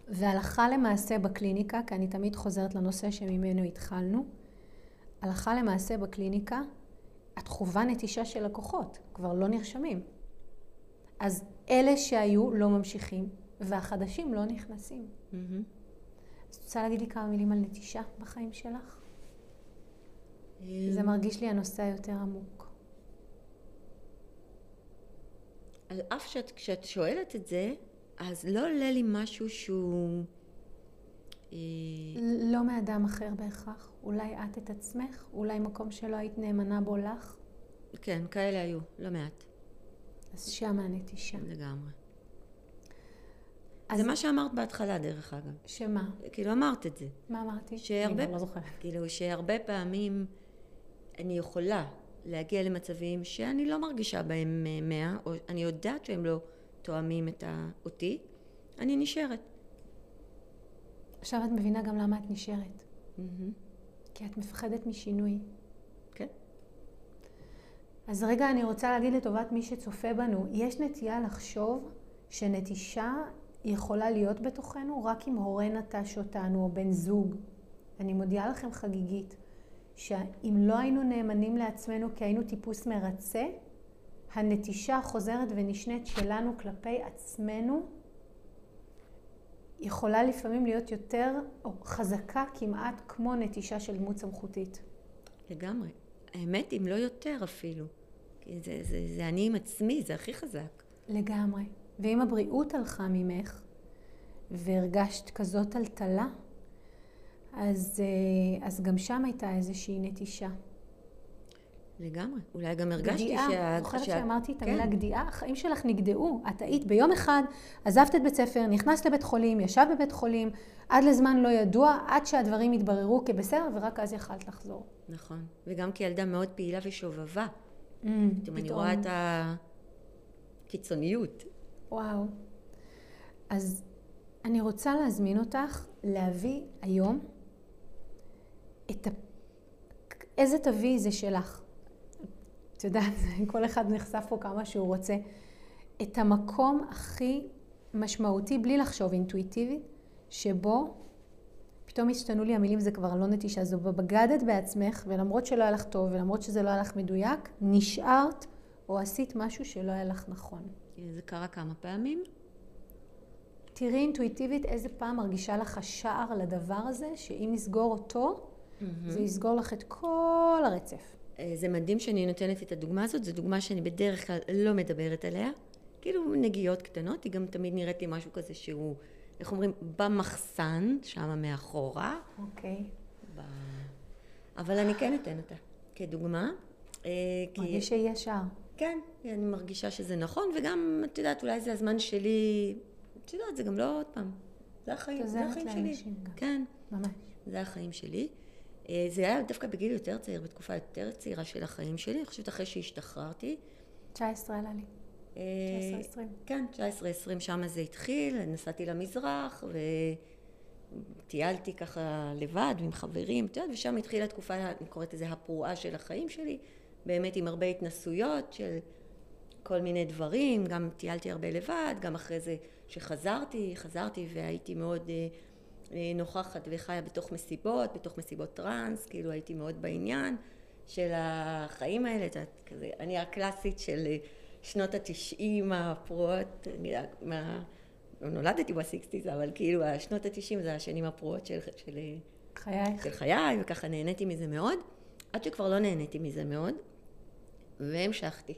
והלכה למעשה בקליניקה, כי אני תמיד חוזרת לנושא שממנו התחלנו, הלכה למעשה בקליניקה, את חובה נטישה של לקוחות, כבר לא נרשמים. אז אלה שהיו לא ממשיכים, והחדשים לא נכנסים. Mm-hmm. אז את רוצה להגיד לי כמה מילים על נטישה בחיים שלך? Mm-hmm. זה מרגיש לי הנושא היותר עמוק. על אף שאת, כשאת שואלת את זה, אז לא עולה לי משהו שהוא... לא מאדם אחר בהכרח. אולי את את עצמך, אולי מקום שלא היית נאמנה בו לך. כן, כאלה היו, לא מעט. אז שם הנטישה. לגמרי. זה מה שאמרת בהתחלה דרך אגב. שמה? כאילו אמרת את זה. מה אמרתי? שהרבה... אני לא זוכרת. כאילו שהרבה פעמים אני יכולה להגיע למצבים שאני לא מרגישה בהם מאה, או אני יודעת שהם לא תואמים את אותי, אני נשארת. עכשיו את מבינה גם למה את נשארת. כי את מפחדת משינוי. כן. אז רגע, אני רוצה להגיד לטובת מי שצופה בנו, יש נטייה לחשוב שנטישה יכולה להיות בתוכנו רק אם הורה נטש אותנו או בן זוג. אני מודיעה לכם חגיגית, שאם לא היינו נאמנים לעצמנו כי היינו טיפוס מרצה, הנטישה חוזרת ונשנית שלנו כלפי עצמנו, יכולה לפעמים להיות יותר או חזקה כמעט כמו נטישה של דמות סמכותית. לגמרי. האמת אם לא יותר אפילו. כי זה, זה, זה אני עם עצמי, זה הכי חזק. לגמרי. ואם הבריאות הלכה ממך והרגשת כזאת טלטלה, אז, אז גם שם הייתה איזושהי נטישה. לגמרי. אולי גם הרגשתי גדיעה. שה... גדיעה. זוכרת שה... שאמרתי את המילה כן. גדיעה. החיים שלך נגדעו. את היית ביום אחד, עזבת את בית ספר, נכנסת לבית חולים, ישב בבית חולים, עד לזמן לא ידוע, עד שהדברים התבררו כבסדר, ורק אז יכלת לחזור. נכון. וגם כילדה מאוד פעילה ושובבה. Mm, פתאום אני רואה את הקיצוניות. וואו. אז אני רוצה להזמין אותך להביא היום את ה... איזה תביא זה שלך. את יודעת, כל אחד נחשף פה כמה שהוא רוצה. את המקום הכי משמעותי בלי לחשוב, אינטואיטיבי, שבו פתאום השתנו לי המילים, זה כבר לא נטישה, זו בגדת בעצמך, ולמרות שלא היה לך טוב, ולמרות שזה לא היה לך מדויק, נשארת או עשית משהו שלא היה לך נכון. זה קרה כמה פעמים? תראי אינטואיטיבית איזה פעם מרגישה לך השער לדבר הזה, שאם נסגור אותו, mm-hmm. זה יסגור לך את כל הרצף. זה מדהים שאני נותנת את הדוגמה הזאת, זו דוגמה שאני בדרך כלל לא מדברת עליה. כאילו נגיעות קטנות, היא גם תמיד נראית לי משהו כזה שהוא, איך אומרים, במחסן, שמה מאחורה. אוקיי. ב... אבל אני כן אתן אותה כדוגמה. מרגיש שיהיה שער. כן, אני מרגישה שזה נכון, וגם, את יודעת, אולי זה הזמן שלי, את יודעת, זה גם לא עוד פעם. זה החיים, זה החיים שלי. כן. ממש. זה החיים שלי. זה היה דווקא בגיל יותר צעיר, בתקופה יותר צעירה של החיים שלי. אני חושבת אחרי שהשתחררתי. תשע עשרה עלה לי. תשע עשרה עשרים. כן, תשע עשרה עשרים, שם זה התחיל, נסעתי למזרח וטיילתי ככה לבד עם חברים, את יודעת, ושם התחילה תקופה, אני קוראת לזה הפרועה של החיים שלי, באמת עם הרבה התנסויות של כל מיני דברים, גם טיילתי הרבה לבד, גם אחרי זה שחזרתי, חזרתי והייתי מאוד נוכחת וחיה בתוך מסיבות, בתוך מסיבות טרנס, כאילו הייתי מאוד בעניין של החיים האלה, את יודעת, כזה, אני הקלאסית של... שנות התשעים, הפרועות, מה... נולדתי בסיקסטיז, אבל כאילו, השנות התשעים זה השנים הפרועות של, של, של חיי, וככה נהניתי מזה מאוד, עד שכבר לא נהניתי מזה מאוד, והמשכתי.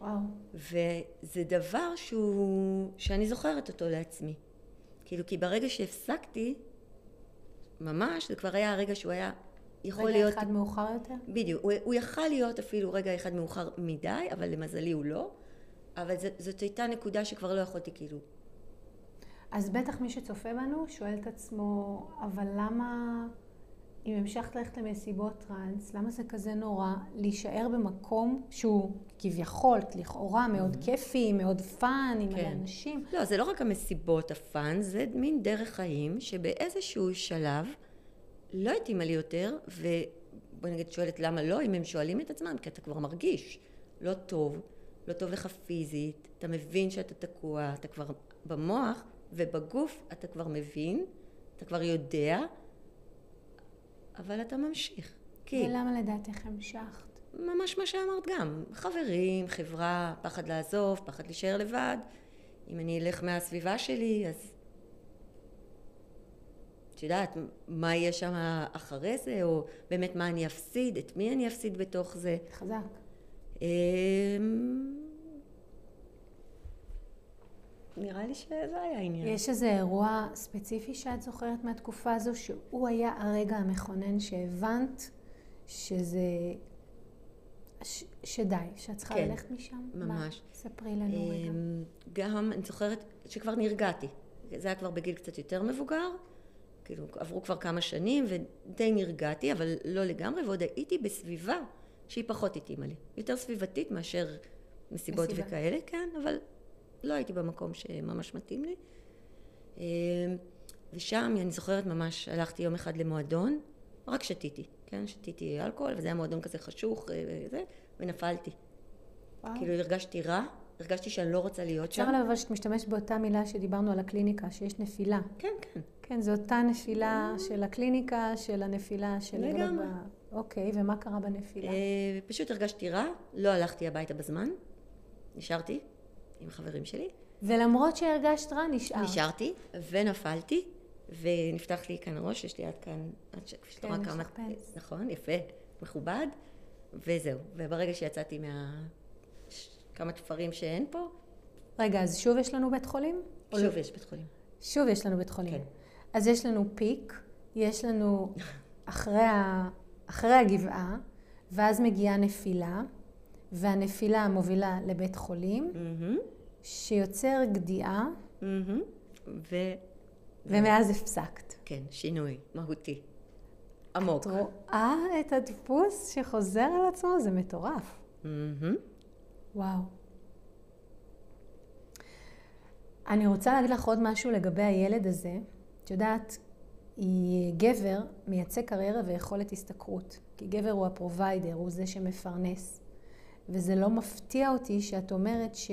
וואו. וזה דבר שהוא, שאני זוכרת אותו לעצמי. כאילו, כי ברגע שהפסקתי, ממש, זה כבר היה הרגע שהוא היה... יכול להיות... רגע אחד מאוחר יותר? בדיוק. הוא, הוא יכל להיות אפילו רגע אחד מאוחר מדי, אבל למזלי הוא לא. אבל זאת, זאת הייתה נקודה שכבר לא יכולתי כאילו. אז בטח מי שצופה בנו שואל את עצמו, אבל למה, אם המשכת ללכת למסיבות טרנס, למה זה כזה נורא להישאר במקום שהוא כביכול, לכאורה, מאוד mm-hmm. כיפי, מאוד פאן, עם כן. האנשים? לא, זה לא רק המסיבות הפאן, זה מין דרך חיים שבאיזשהו שלב, לא התאימה לי יותר, ובואי נגיד שואלת למה לא, אם הם שואלים את עצמם, כי אתה כבר מרגיש לא טוב, לא טוב לך פיזית, אתה מבין שאתה תקוע, אתה כבר במוח ובגוף אתה כבר מבין, אתה כבר יודע, אבל אתה ממשיך. כי... ולמה לדעתך המשכת? ממש מה שאמרת גם, חברים, חברה, פחד לעזוב, פחד להישאר לבד, אם אני אלך מהסביבה שלי, אז... שדעת מה יהיה שם אחרי זה, או באמת מה אני אפסיד, את מי אני אפסיד בתוך זה. חזק. נראה לי שזה היה עניין. יש איזה אירוע ספציפי שאת זוכרת מהתקופה הזו, שהוא היה הרגע המכונן שהבנת שזה... שדי, שאת צריכה ללכת משם? ממש. ספרי לנו רגע. גם אני זוכרת שכבר נרגעתי. זה היה כבר בגיל קצת יותר מבוגר. כאילו, עברו כבר כמה שנים ודי נרגעתי, אבל לא לגמרי, ועוד הייתי בסביבה שהיא פחות התאימה לי. יותר סביבתית מאשר מסיבות מסיבה. וכאלה, כן, אבל לא הייתי במקום שממש מתאים לי. ושם, אני זוכרת ממש, הלכתי יום אחד למועדון, רק שתיתי, כן, שתיתי אלכוהול, וזה היה מועדון כזה חשוך וזה, ונפלתי. וואו. כאילו, הרגשתי רע. הרגשתי שאני לא רוצה להיות שם. אבל שאת משתמשת באותה מילה שדיברנו על הקליניקה, שיש נפילה. כן, כן. כן, זו אותה נפילה של הקליניקה, של הנפילה של... לגמרי. אוקיי, ומה קרה בנפילה? פשוט הרגשתי רע, לא הלכתי הביתה בזמן, נשארתי עם חברים שלי. ולמרות שהרגשת רע, נשארת. נשארתי ונפלתי, ונפתח לי כאן ראש, יש לי עד כאן... כן, משחפץ. נכון, יפה, מכובד, וזהו. וברגע שיצאתי מה... כמה תפרים שאין פה. רגע, אז שוב יש לנו בית חולים? שוב יש בית חולים. שוב יש לנו בית חולים. כן. אז יש לנו פיק, יש לנו אחרי, ה... אחרי הגבעה, ואז מגיעה נפילה, והנפילה מובילה לבית חולים, mm-hmm. שיוצר גדיעה. Mm-hmm. ו... ומאז הפסקת. כן, שינוי, מהותי, עמוק. את רואה את הדפוס שחוזר על עצמו, זה מטורף. Mm-hmm. וואו. אני רוצה להגיד לך עוד משהו לגבי הילד הזה. את יודעת, היא גבר מייצא קריירה ויכולת הסתכרות. כי גבר הוא הפרוביידר, הוא זה שמפרנס. וזה לא מפתיע אותי שאת אומרת ש...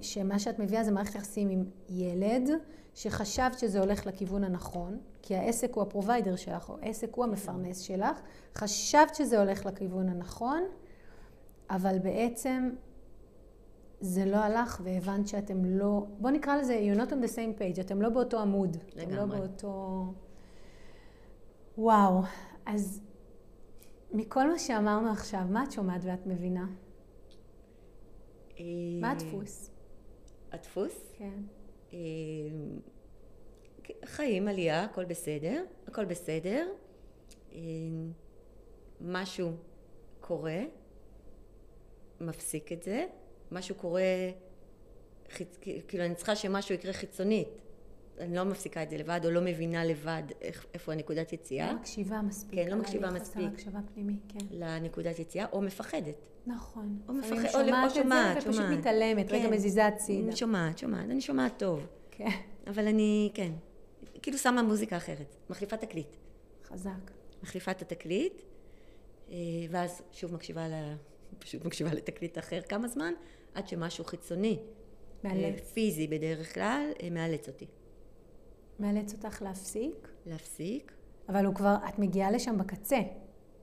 שמה שאת מביאה זה מערכת יחסים עם ילד שחשבת שזה הולך לכיוון הנכון, כי העסק הוא הפרוביידר שלך, או העסק הוא המפרנס שלך, חשבת שזה הולך לכיוון הנכון, אבל בעצם זה לא הלך והבנת שאתם לא, בוא נקרא לזה, you're not on the same page, אתם לא באותו עמוד. לגמרי. אתם לא באותו... וואו, אז מכל מה שאמרנו עכשיו, מה את שומעת ואת מבינה? מה הדפוס? הדפוס? כן. חיים, עלייה, הכל בסדר, הכל בסדר. משהו קורה, מפסיק את זה. משהו קורה, כאילו אני צריכה שמשהו יקרה חיצונית. אני לא מפסיקה את זה לבד, או לא מבינה לבד איפה הנקודת יציאה. לא מקשיבה מספיק. כן, לא מקשיבה מספיק. לא מקשיבה פנימית, כן. לנקודת יציאה, או מפחדת. נכון. או מפחדת, או שומעת, ופשוט מתעלמת, רגע מזיזה הצידה. שומעת, שומעת, אני שומעת טוב. כן. אבל אני, כן, כאילו שמה מוזיקה אחרת, מחליפה תקליט. חזק. מחליפה את התקליט, ואז שוב מקשיבה ל... פשוט מקשיבה לתקליט אחר כמה זמן, עד שמשהו חיצוני, פיזי בדרך כלל, מאלץ אותי. מאלץ אותך להפסיק? להפסיק. אבל הוא כבר, את מגיעה לשם בקצה.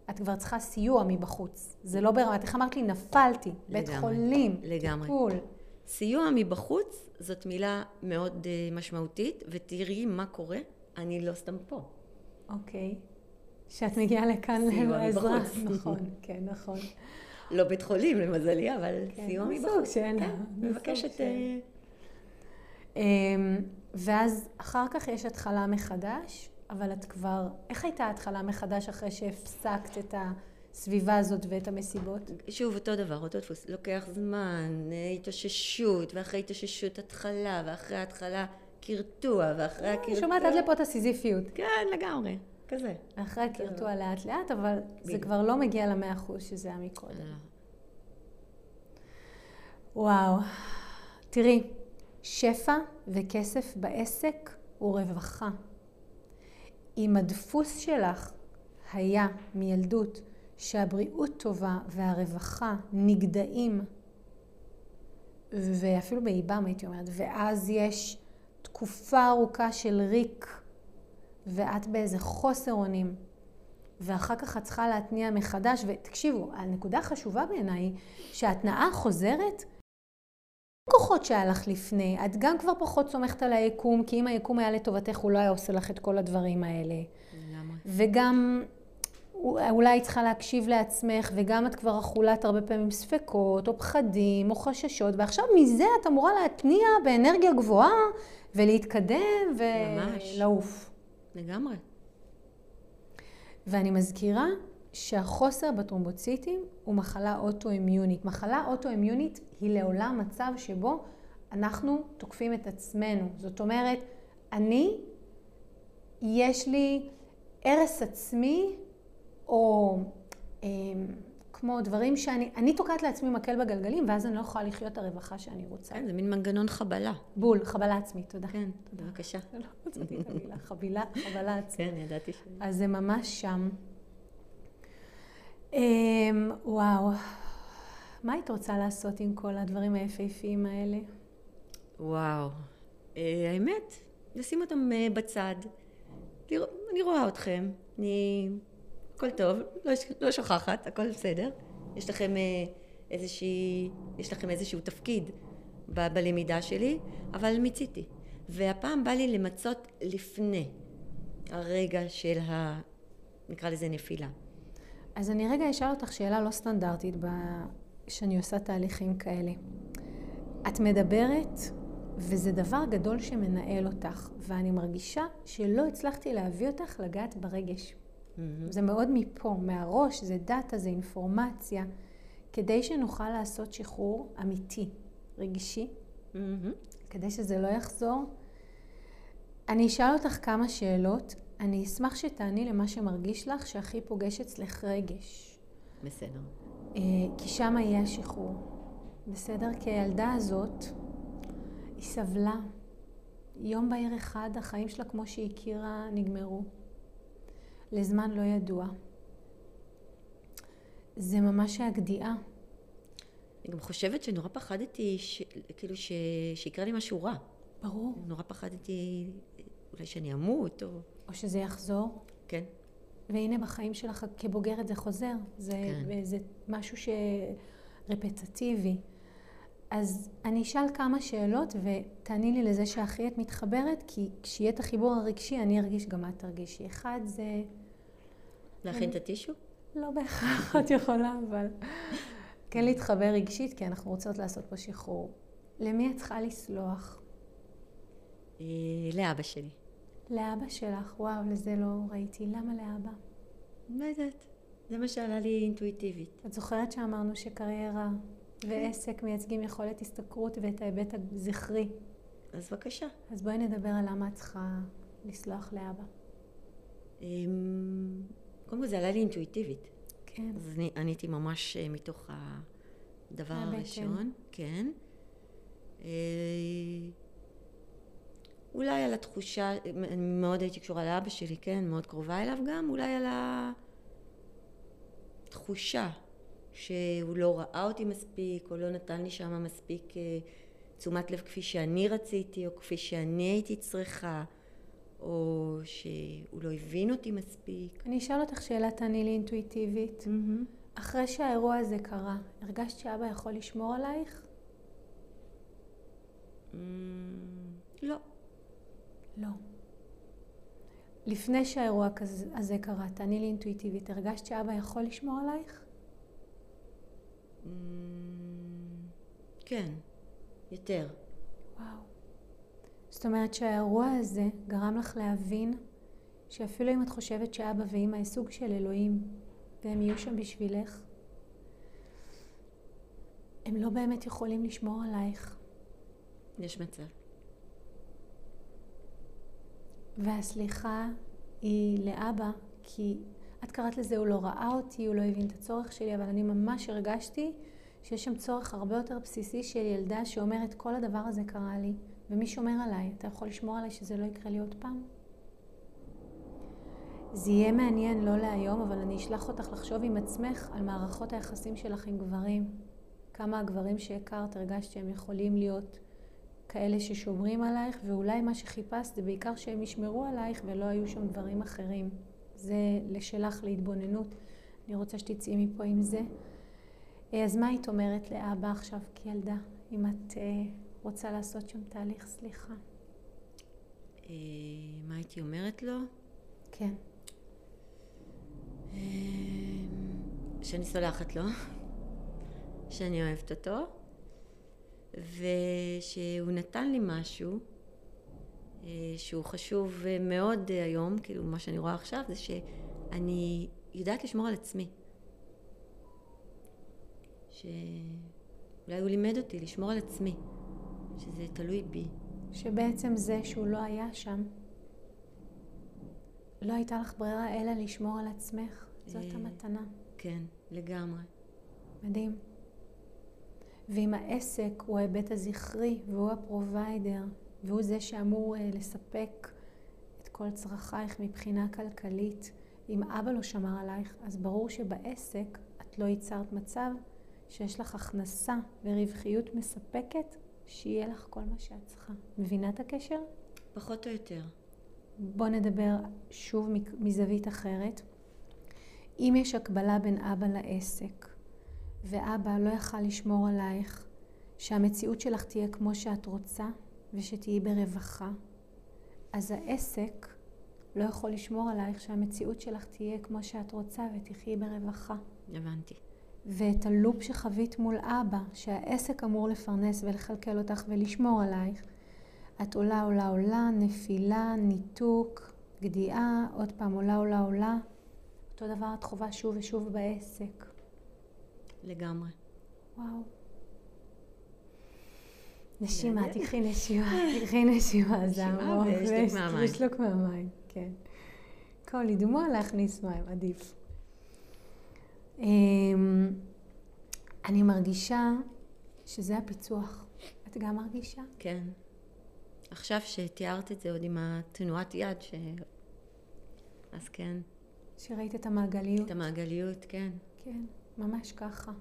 את כבר צריכה סיוע מבחוץ. זה לא ברמת, איך אמרת לי, נפלתי, בית חולים, טיפול. סיוע מבחוץ זאת מילה מאוד משמעותית, ותראי מה קורה, אני לא סתם פה. אוקיי. שאת מגיעה לכאן לעזרה. נכון, כן, נכון. לא בית חולים, למזלי, אבל סיוע מבחוץ. מסוג שאין. כן, מבקשת... ואז אחר כך יש התחלה מחדש, אבל את כבר... איך הייתה התחלה מחדש אחרי שהפסקת את הסביבה הזאת ואת המסיבות? שוב, אותו דבר, אותו דפוס. לוקח זמן, התאוששות, ואחרי התאוששות התחלה, ואחרי ההתחלה קרטוע, ואחרי הקרטוע... שומעת עד לפה את הסיזיפיות. כן, לגמרי. כזה. אחרי הקרטוע לאט לאט, אבל זה כבר לא מגיע למאה אחוז שזה היה מקודם. וואו. תראי, שפע וכסף בעסק הוא רווחה. אם הדפוס שלך היה מילדות שהבריאות טובה והרווחה נגדעים, ואפילו באיבם הייתי אומרת, ואז יש תקופה ארוכה של ריק, ואת באיזה חוסר אונים, ואחר כך את צריכה להתניע מחדש, ותקשיבו, הנקודה החשובה בעיניי, שההתנעה חוזרת, כוחות שהיה לך לפני, את גם כבר פחות סומכת על היקום, כי אם היקום היה לטובתך, הוא לא היה עושה לך את כל הדברים האלה. למה? וגם, אולי צריכה להקשיב לעצמך, וגם את כבר אכולת הרבה פעמים ספקות, או פחדים, או חששות, ועכשיו מזה את אמורה להתניע באנרגיה גבוהה, ולהתקדם, ולעוף. לגמרי. ואני מזכירה שהחוסר בטרומבוציטים הוא מחלה אוטואימיונית. מחלה אוטואימיונית היא לעולם מצב שבו אנחנו תוקפים את עצמנו. זאת אומרת, אני, יש לי הרס עצמי, או אה, כמו דברים שאני, אני תוקעת לעצמי מקל בגלגלים, ואז אני לא יכולה לחיות את הרווחה שאני רוצה. כן, זה מין מנגנון חבלה. בול, חבלה עצמית, תודה. כן, תודה. בבקשה. לא, לא מצאתי את המילה, חבילה, חבלה עצמית. כן, ידעתי ש... אז זה ממש שם. וואו, מה היית רוצה לעשות עם כל הדברים היפהפיים האלה? וואו, האמת, לשים אותם בצד. אני רואה אתכם, אני... הכל טוב, לא שוכחת, הכל בסדר. יש לכם איזושהי, יש לכם איזשהו תפקיד בלמידה שלי, אבל מיציתי. והפעם בא לי למצות לפני הרגע של ה... נקרא לזה נפילה. אז אני רגע אשאל אותך שאלה לא סטנדרטית שאני עושה תהליכים כאלה. את מדברת, וזה דבר גדול שמנהל אותך, ואני מרגישה שלא הצלחתי להביא אותך לגעת ברגש. זה מאוד מפה, מהראש, זה דאטה, זה אינפורמציה, כדי שנוכל לעשות שחרור אמיתי, רגישי, כדי שזה לא יחזור. אני אשאל אותך כמה שאלות, אני אשמח שתעני למה שמרגיש לך שהכי פוגש אצלך רגש. בסדר. כי שם יהיה השחרור. בסדר? כי הילדה הזאת, היא סבלה. יום בהיר אחד, החיים שלה כמו שהיא הכירה נגמרו. לזמן לא ידוע. זה ממש הגדיעה. אני גם חושבת שנורא פחדתי, ש... כאילו ש... שיקרה לי משהו רע. ברור. נורא פחדתי אולי שאני אמות או... או שזה יחזור. כן. והנה בחיים שלך כבוגרת זה חוזר. זה, כן. זה משהו שרפטטיבי. אז אני אשאל כמה שאלות ותעני לי לזה שהכי את מתחברת, כי כשיהיה את החיבור הרגשי אני ארגיש גם את תרגישי. אחד זה... להכין אני... את הטישו? לא בהכרח, את יכולה, אבל... כן להתחבר רגשית, כי אנחנו רוצות לעשות פה שחרור. למי את צריכה לסלוח? לאבא שלי. לאבא שלך? וואו, לזה לא ראיתי. למה לאבא? לא יודעת. זה מה שעלה לי אינטואיטיבית. את זוכרת שאמרנו שקריירה ועסק מייצגים יכולת הסתכרות ואת ההיבט הזכרי. אז בבקשה. אז בואי נדבר על למה את צריכה לסלוח לאבא. קודם כל זה עלה לי אינטואיטיבית. כן. אז אני עניתי ממש מתוך הדבר הראשון. כן. אולי על התחושה, אני מאוד הייתי קשורה לאבא שלי, כן, מאוד קרובה אליו גם, אולי על התחושה שהוא לא ראה אותי מספיק, או לא נתן לי שם מספיק תשומת לב כפי שאני רציתי, או כפי שאני הייתי צריכה, או שהוא לא הבין אותי מספיק. אני אשאל אותך שאלה, תעני לי אינטואיטיבית. Mm-hmm. אחרי שהאירוע הזה קרה, הרגשת שאבא יכול לשמור עלייך? Mm-hmm. לא. לא. לפני שהאירוע הזה קרה, תעני לי אינטואיטיבית, הרגשת שאבא יכול לשמור עלייך? Mm-hmm. כן. יותר. וואו. זאת אומרת שהאירוע הזה גרם לך להבין שאפילו אם את חושבת שאבא ואמא הסוג של אלוהים והם יהיו שם בשבילך, הם לא באמת יכולים לשמור עלייך. יש מצב. והסליחה היא לאבא, כי את קראת לזה, הוא לא ראה אותי, הוא לא הבין את הצורך שלי, אבל אני ממש הרגשתי שיש שם צורך הרבה יותר בסיסי של ילדה שאומרת כל הדבר הזה קרה לי. ומי שומר עליי? אתה יכול לשמור עליי שזה לא יקרה לי עוד פעם? זה יהיה מעניין, לא להיום, אבל אני אשלח אותך לחשוב עם עצמך על מערכות היחסים שלך עם גברים. כמה הגברים שהכרת הרגשת שהם יכולים להיות כאלה ששומרים עלייך, ואולי מה שחיפשת זה בעיקר שהם ישמרו עלייך ולא היו שם דברים אחרים. זה לשלך להתבוננות. אני רוצה שתצאי מפה עם זה. אז מה היית אומרת לאבא עכשיו כילדה? אם את... רוצה לעשות שם תהליך סליחה. מה הייתי אומרת לו? כן. שאני סולחת לו, שאני אוהבת אותו, ושהוא נתן לי משהו שהוא חשוב מאוד היום, כאילו מה שאני רואה עכשיו זה שאני יודעת לשמור על עצמי. שאולי הוא לימד אותי לשמור על עצמי. שזה תלוי בי. שבעצם זה שהוא לא היה שם, לא הייתה לך ברירה אלא לשמור על עצמך. זאת המתנה. כן, לגמרי. מדהים. ואם העסק הוא ההיבט הזכרי והוא הפרוביידר, והוא זה שאמור לספק את כל צרכייך מבחינה כלכלית, אם אבא לא שמר עלייך, אז ברור שבעסק את לא ייצרת מצב שיש לך הכנסה ורווחיות מספקת, שיהיה לך כל מה שאת צריכה. מבינה את הקשר? פחות או יותר. בוא נדבר שוב מזווית אחרת. אם יש הקבלה בין אבא לעסק, ואבא לא יכל לשמור עלייך, שהמציאות שלך תהיה כמו שאת רוצה, ושתהיי ברווחה, אז העסק לא יכול לשמור עלייך שהמציאות שלך תהיה כמו שאת רוצה, ותחיי ברווחה. הבנתי. ואת הלופ שחווית מול אבא, שהעסק אמור לפרנס ולכלכל אותך ולשמור עלייך, את עולה, עולה, עולה, נפילה, ניתוק, גדיעה, עוד פעם עולה, עולה, עולה. אותו דבר את חובה שוב ושוב בעסק. לגמרי. וואו. נשימה, תקחי נשימה, תקחי נשימה. נשימה ויש לוק מהמיים. יש לוק מהמיים, כן. כל ידומה להכניס מים, עדיף. אני מרגישה שזה הפיצוח. את גם מרגישה? כן. עכשיו שתיארת את זה עוד עם התנועת יד, ש... אז כן. שראית את המעגליות. את המעגליות, כן. כן, ממש ככה.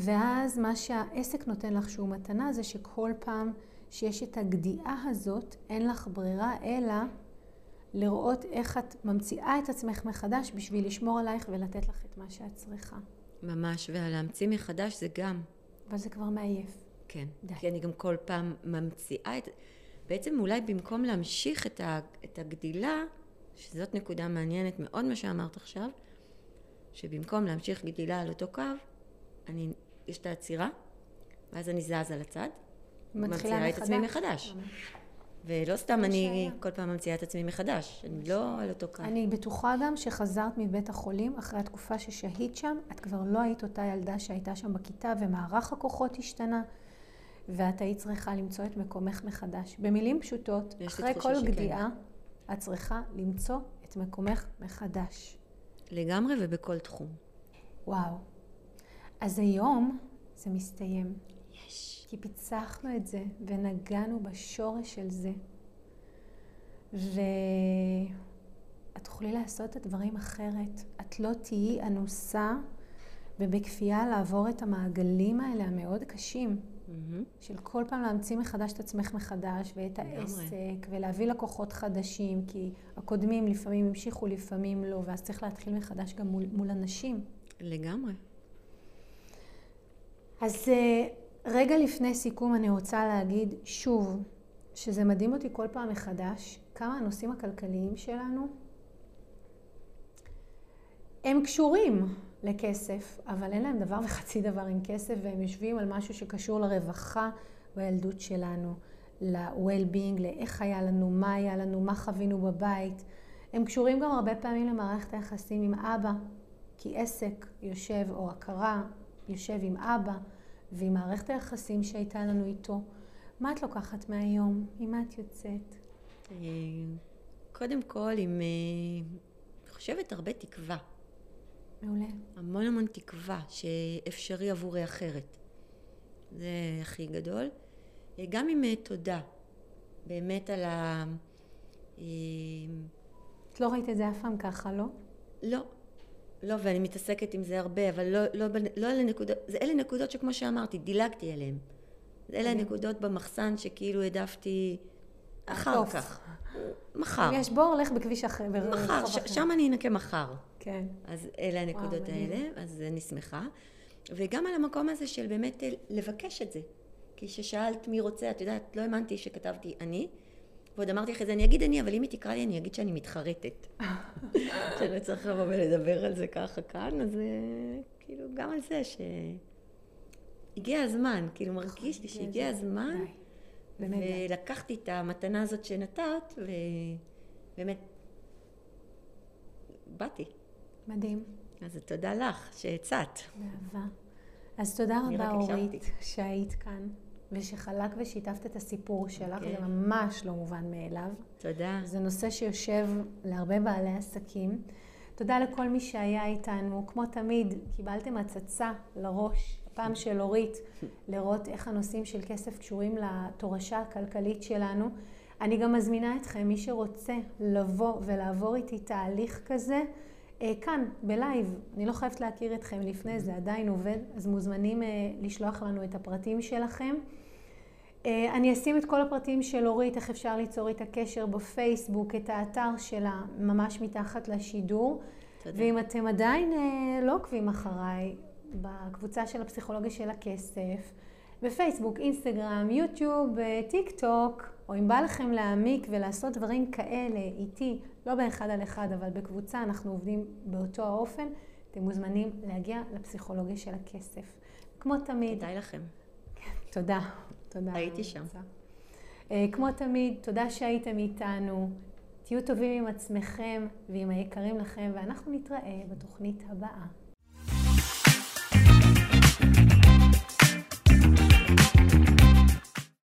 ואז מה שהעסק נותן לך שהוא מתנה זה שכל פעם שיש את הגדיעה הזאת, אין לך ברירה אלא לראות איך את ממציאה את עצמך מחדש בשביל לשמור עלייך ולתת לך את מה שאת צריכה. ממש, ולהמציא מחדש זה גם. אבל זה כבר מעייף. כן, די. כי אני גם כל פעם ממציאה את... בעצם אולי במקום להמשיך את, ה... את הגדילה, שזאת נקודה מעניינת מאוד מה שאמרת עכשיו, שבמקום להמשיך גדילה על אותו קו, אני... יש את העצירה, ואז אני זז על הצד, ממציאה את עצמי מחדש. ולא סתם אני כל פעם ממציאה את עצמי מחדש, אני לא על אותו קו. אני בטוחה גם שחזרת מבית החולים, אחרי התקופה ששהית שם, את כבר לא היית אותה ילדה שהייתה שם בכיתה, ומערך הכוחות השתנה, ואת היית צריכה למצוא את מקומך מחדש. במילים פשוטות, אחרי כל גדיעה, את צריכה למצוא את מקומך מחדש. לגמרי ובכל תחום. וואו. אז היום זה מסתיים. יש. כי פיצחנו את זה ונגענו בשורש של זה. ואת תוכלי לעשות את הדברים אחרת. את לא תהיי אנוסה ובכפייה לעבור את המעגלים האלה המאוד קשים. Mm-hmm. של כל פעם להמציא מחדש את עצמך מחדש ואת העסק ולהביא לקוחות חדשים, כי הקודמים לפעמים המשיכו, לפעמים לא, ואז צריך להתחיל מחדש גם מול, מול אנשים. לגמרי. אז... רגע לפני סיכום אני רוצה להגיד שוב, שזה מדהים אותי כל פעם מחדש, כמה הנושאים הכלכליים שלנו הם קשורים לכסף, אבל אין להם דבר וחצי דבר עם כסף, והם יושבים על משהו שקשור לרווחה והילדות שלנו, ל-well-being, לאיך היה לנו, מה היה לנו, מה חווינו בבית. הם קשורים גם הרבה פעמים למערכת היחסים עם אבא, כי עסק יושב או הכרה יושב עם אבא, ועם מערכת היחסים שהייתה לנו איתו. מה את לוקחת מהיום? עם מה את יוצאת? קודם כל, עם... חושבת הרבה תקווה. מעולה. המון המון תקווה שאפשרי עבורי אחרת. זה הכי גדול. גם עם תודה. באמת על ה... את לא ראית את זה אף פעם ככה, לא? לא. לא, ואני מתעסקת עם זה הרבה, אבל לא, לא, לא אלה נקודות, זה אלה נקודות שכמו שאמרתי, דילגתי אליהן. זה אלה נקודות במחסן שכאילו העדפתי אחר כך. מחר. אם יש בור, הולך בכביש אחר. מחר, שם אני אנקה מחר. כן. אז אלה הנקודות האלה, אז אני שמחה. וגם על המקום הזה של באמת לבקש את זה. כי ששאלת מי רוצה, את יודעת, לא האמנתי שכתבתי אני, ועוד אמרתי אחרי זה, אני אגיד אני, אבל אם היא תקרא לי, אני אגיד שאני מתחרטת. שאני לא צריכה לבוא ולדבר על זה ככה כאן, אז כאילו גם על זה שהגיע הזמן, כאילו מרגיש לי שהגיע הזמן, ולקחתי את המתנה הזאת שנתת, ובאמת, באתי. מדהים. אז תודה לך שהצעת. באהבה. אז תודה רבה אורית שהיית כאן. ושחלק ושיתפת את הסיפור שלך, okay. זה ממש לא מובן מאליו. תודה. זה נושא שיושב להרבה בעלי עסקים. תודה לכל מי שהיה איתנו. כמו תמיד, קיבלתם הצצה לראש, הפעם של אורית, לראות איך הנושאים של כסף קשורים לתורשה הכלכלית שלנו. אני גם מזמינה אתכם, מי שרוצה לבוא ולעבור איתי תהליך כזה, כאן, בלייב, אני לא חייבת להכיר אתכם לפני, זה עדיין עובד, אז מוזמנים לשלוח לנו את הפרטים שלכם. אני אשים את כל הפרטים של אורית, איך אפשר ליצור את הקשר בפייסבוק, את האתר שלה, ממש מתחת לשידור. תודה. ואם אתם עדיין לא עוקבים אחריי, בקבוצה של הפסיכולוגיה של הכסף, בפייסבוק, אינסטגרם, יוטיוב, טיק טוק, או אם בא לכם להעמיק ולעשות דברים כאלה איתי, לא באחד על אחד, אבל בקבוצה אנחנו עובדים באותו האופן, אתם מוזמנים להגיע לפסיכולוגיה של הכסף. כמו תמיד... כדאי לכם. תודה. תודה. הייתי שם. כמו תמיד, תודה שהייתם איתנו. תהיו טובים עם עצמכם ועם היקרים לכם, ואנחנו נתראה בתוכנית הבאה.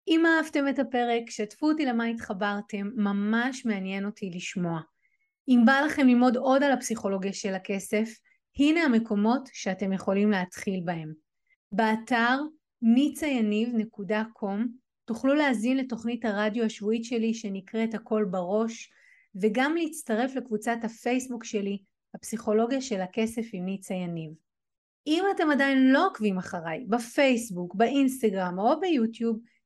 אם אהבתם את הפרק, שתפו אותי למה התחברתם, ממש מעניין אותי לשמוע. אם בא לכם ללמוד עוד על הפסיכולוגיה של הכסף, הנה המקומות שאתם יכולים להתחיל בהם. באתר ניצה יניב נקודה קום תוכלו להזין לתוכנית הרדיו השבועית שלי שנקראת הכל בראש, וגם להצטרף לקבוצת הפייסבוק שלי, הפסיכולוגיה של הכסף עם ניצה יניב. אם אתם עדיין לא עוקבים אחריי, בפייסבוק, באינסטגרם או ביוטיוב,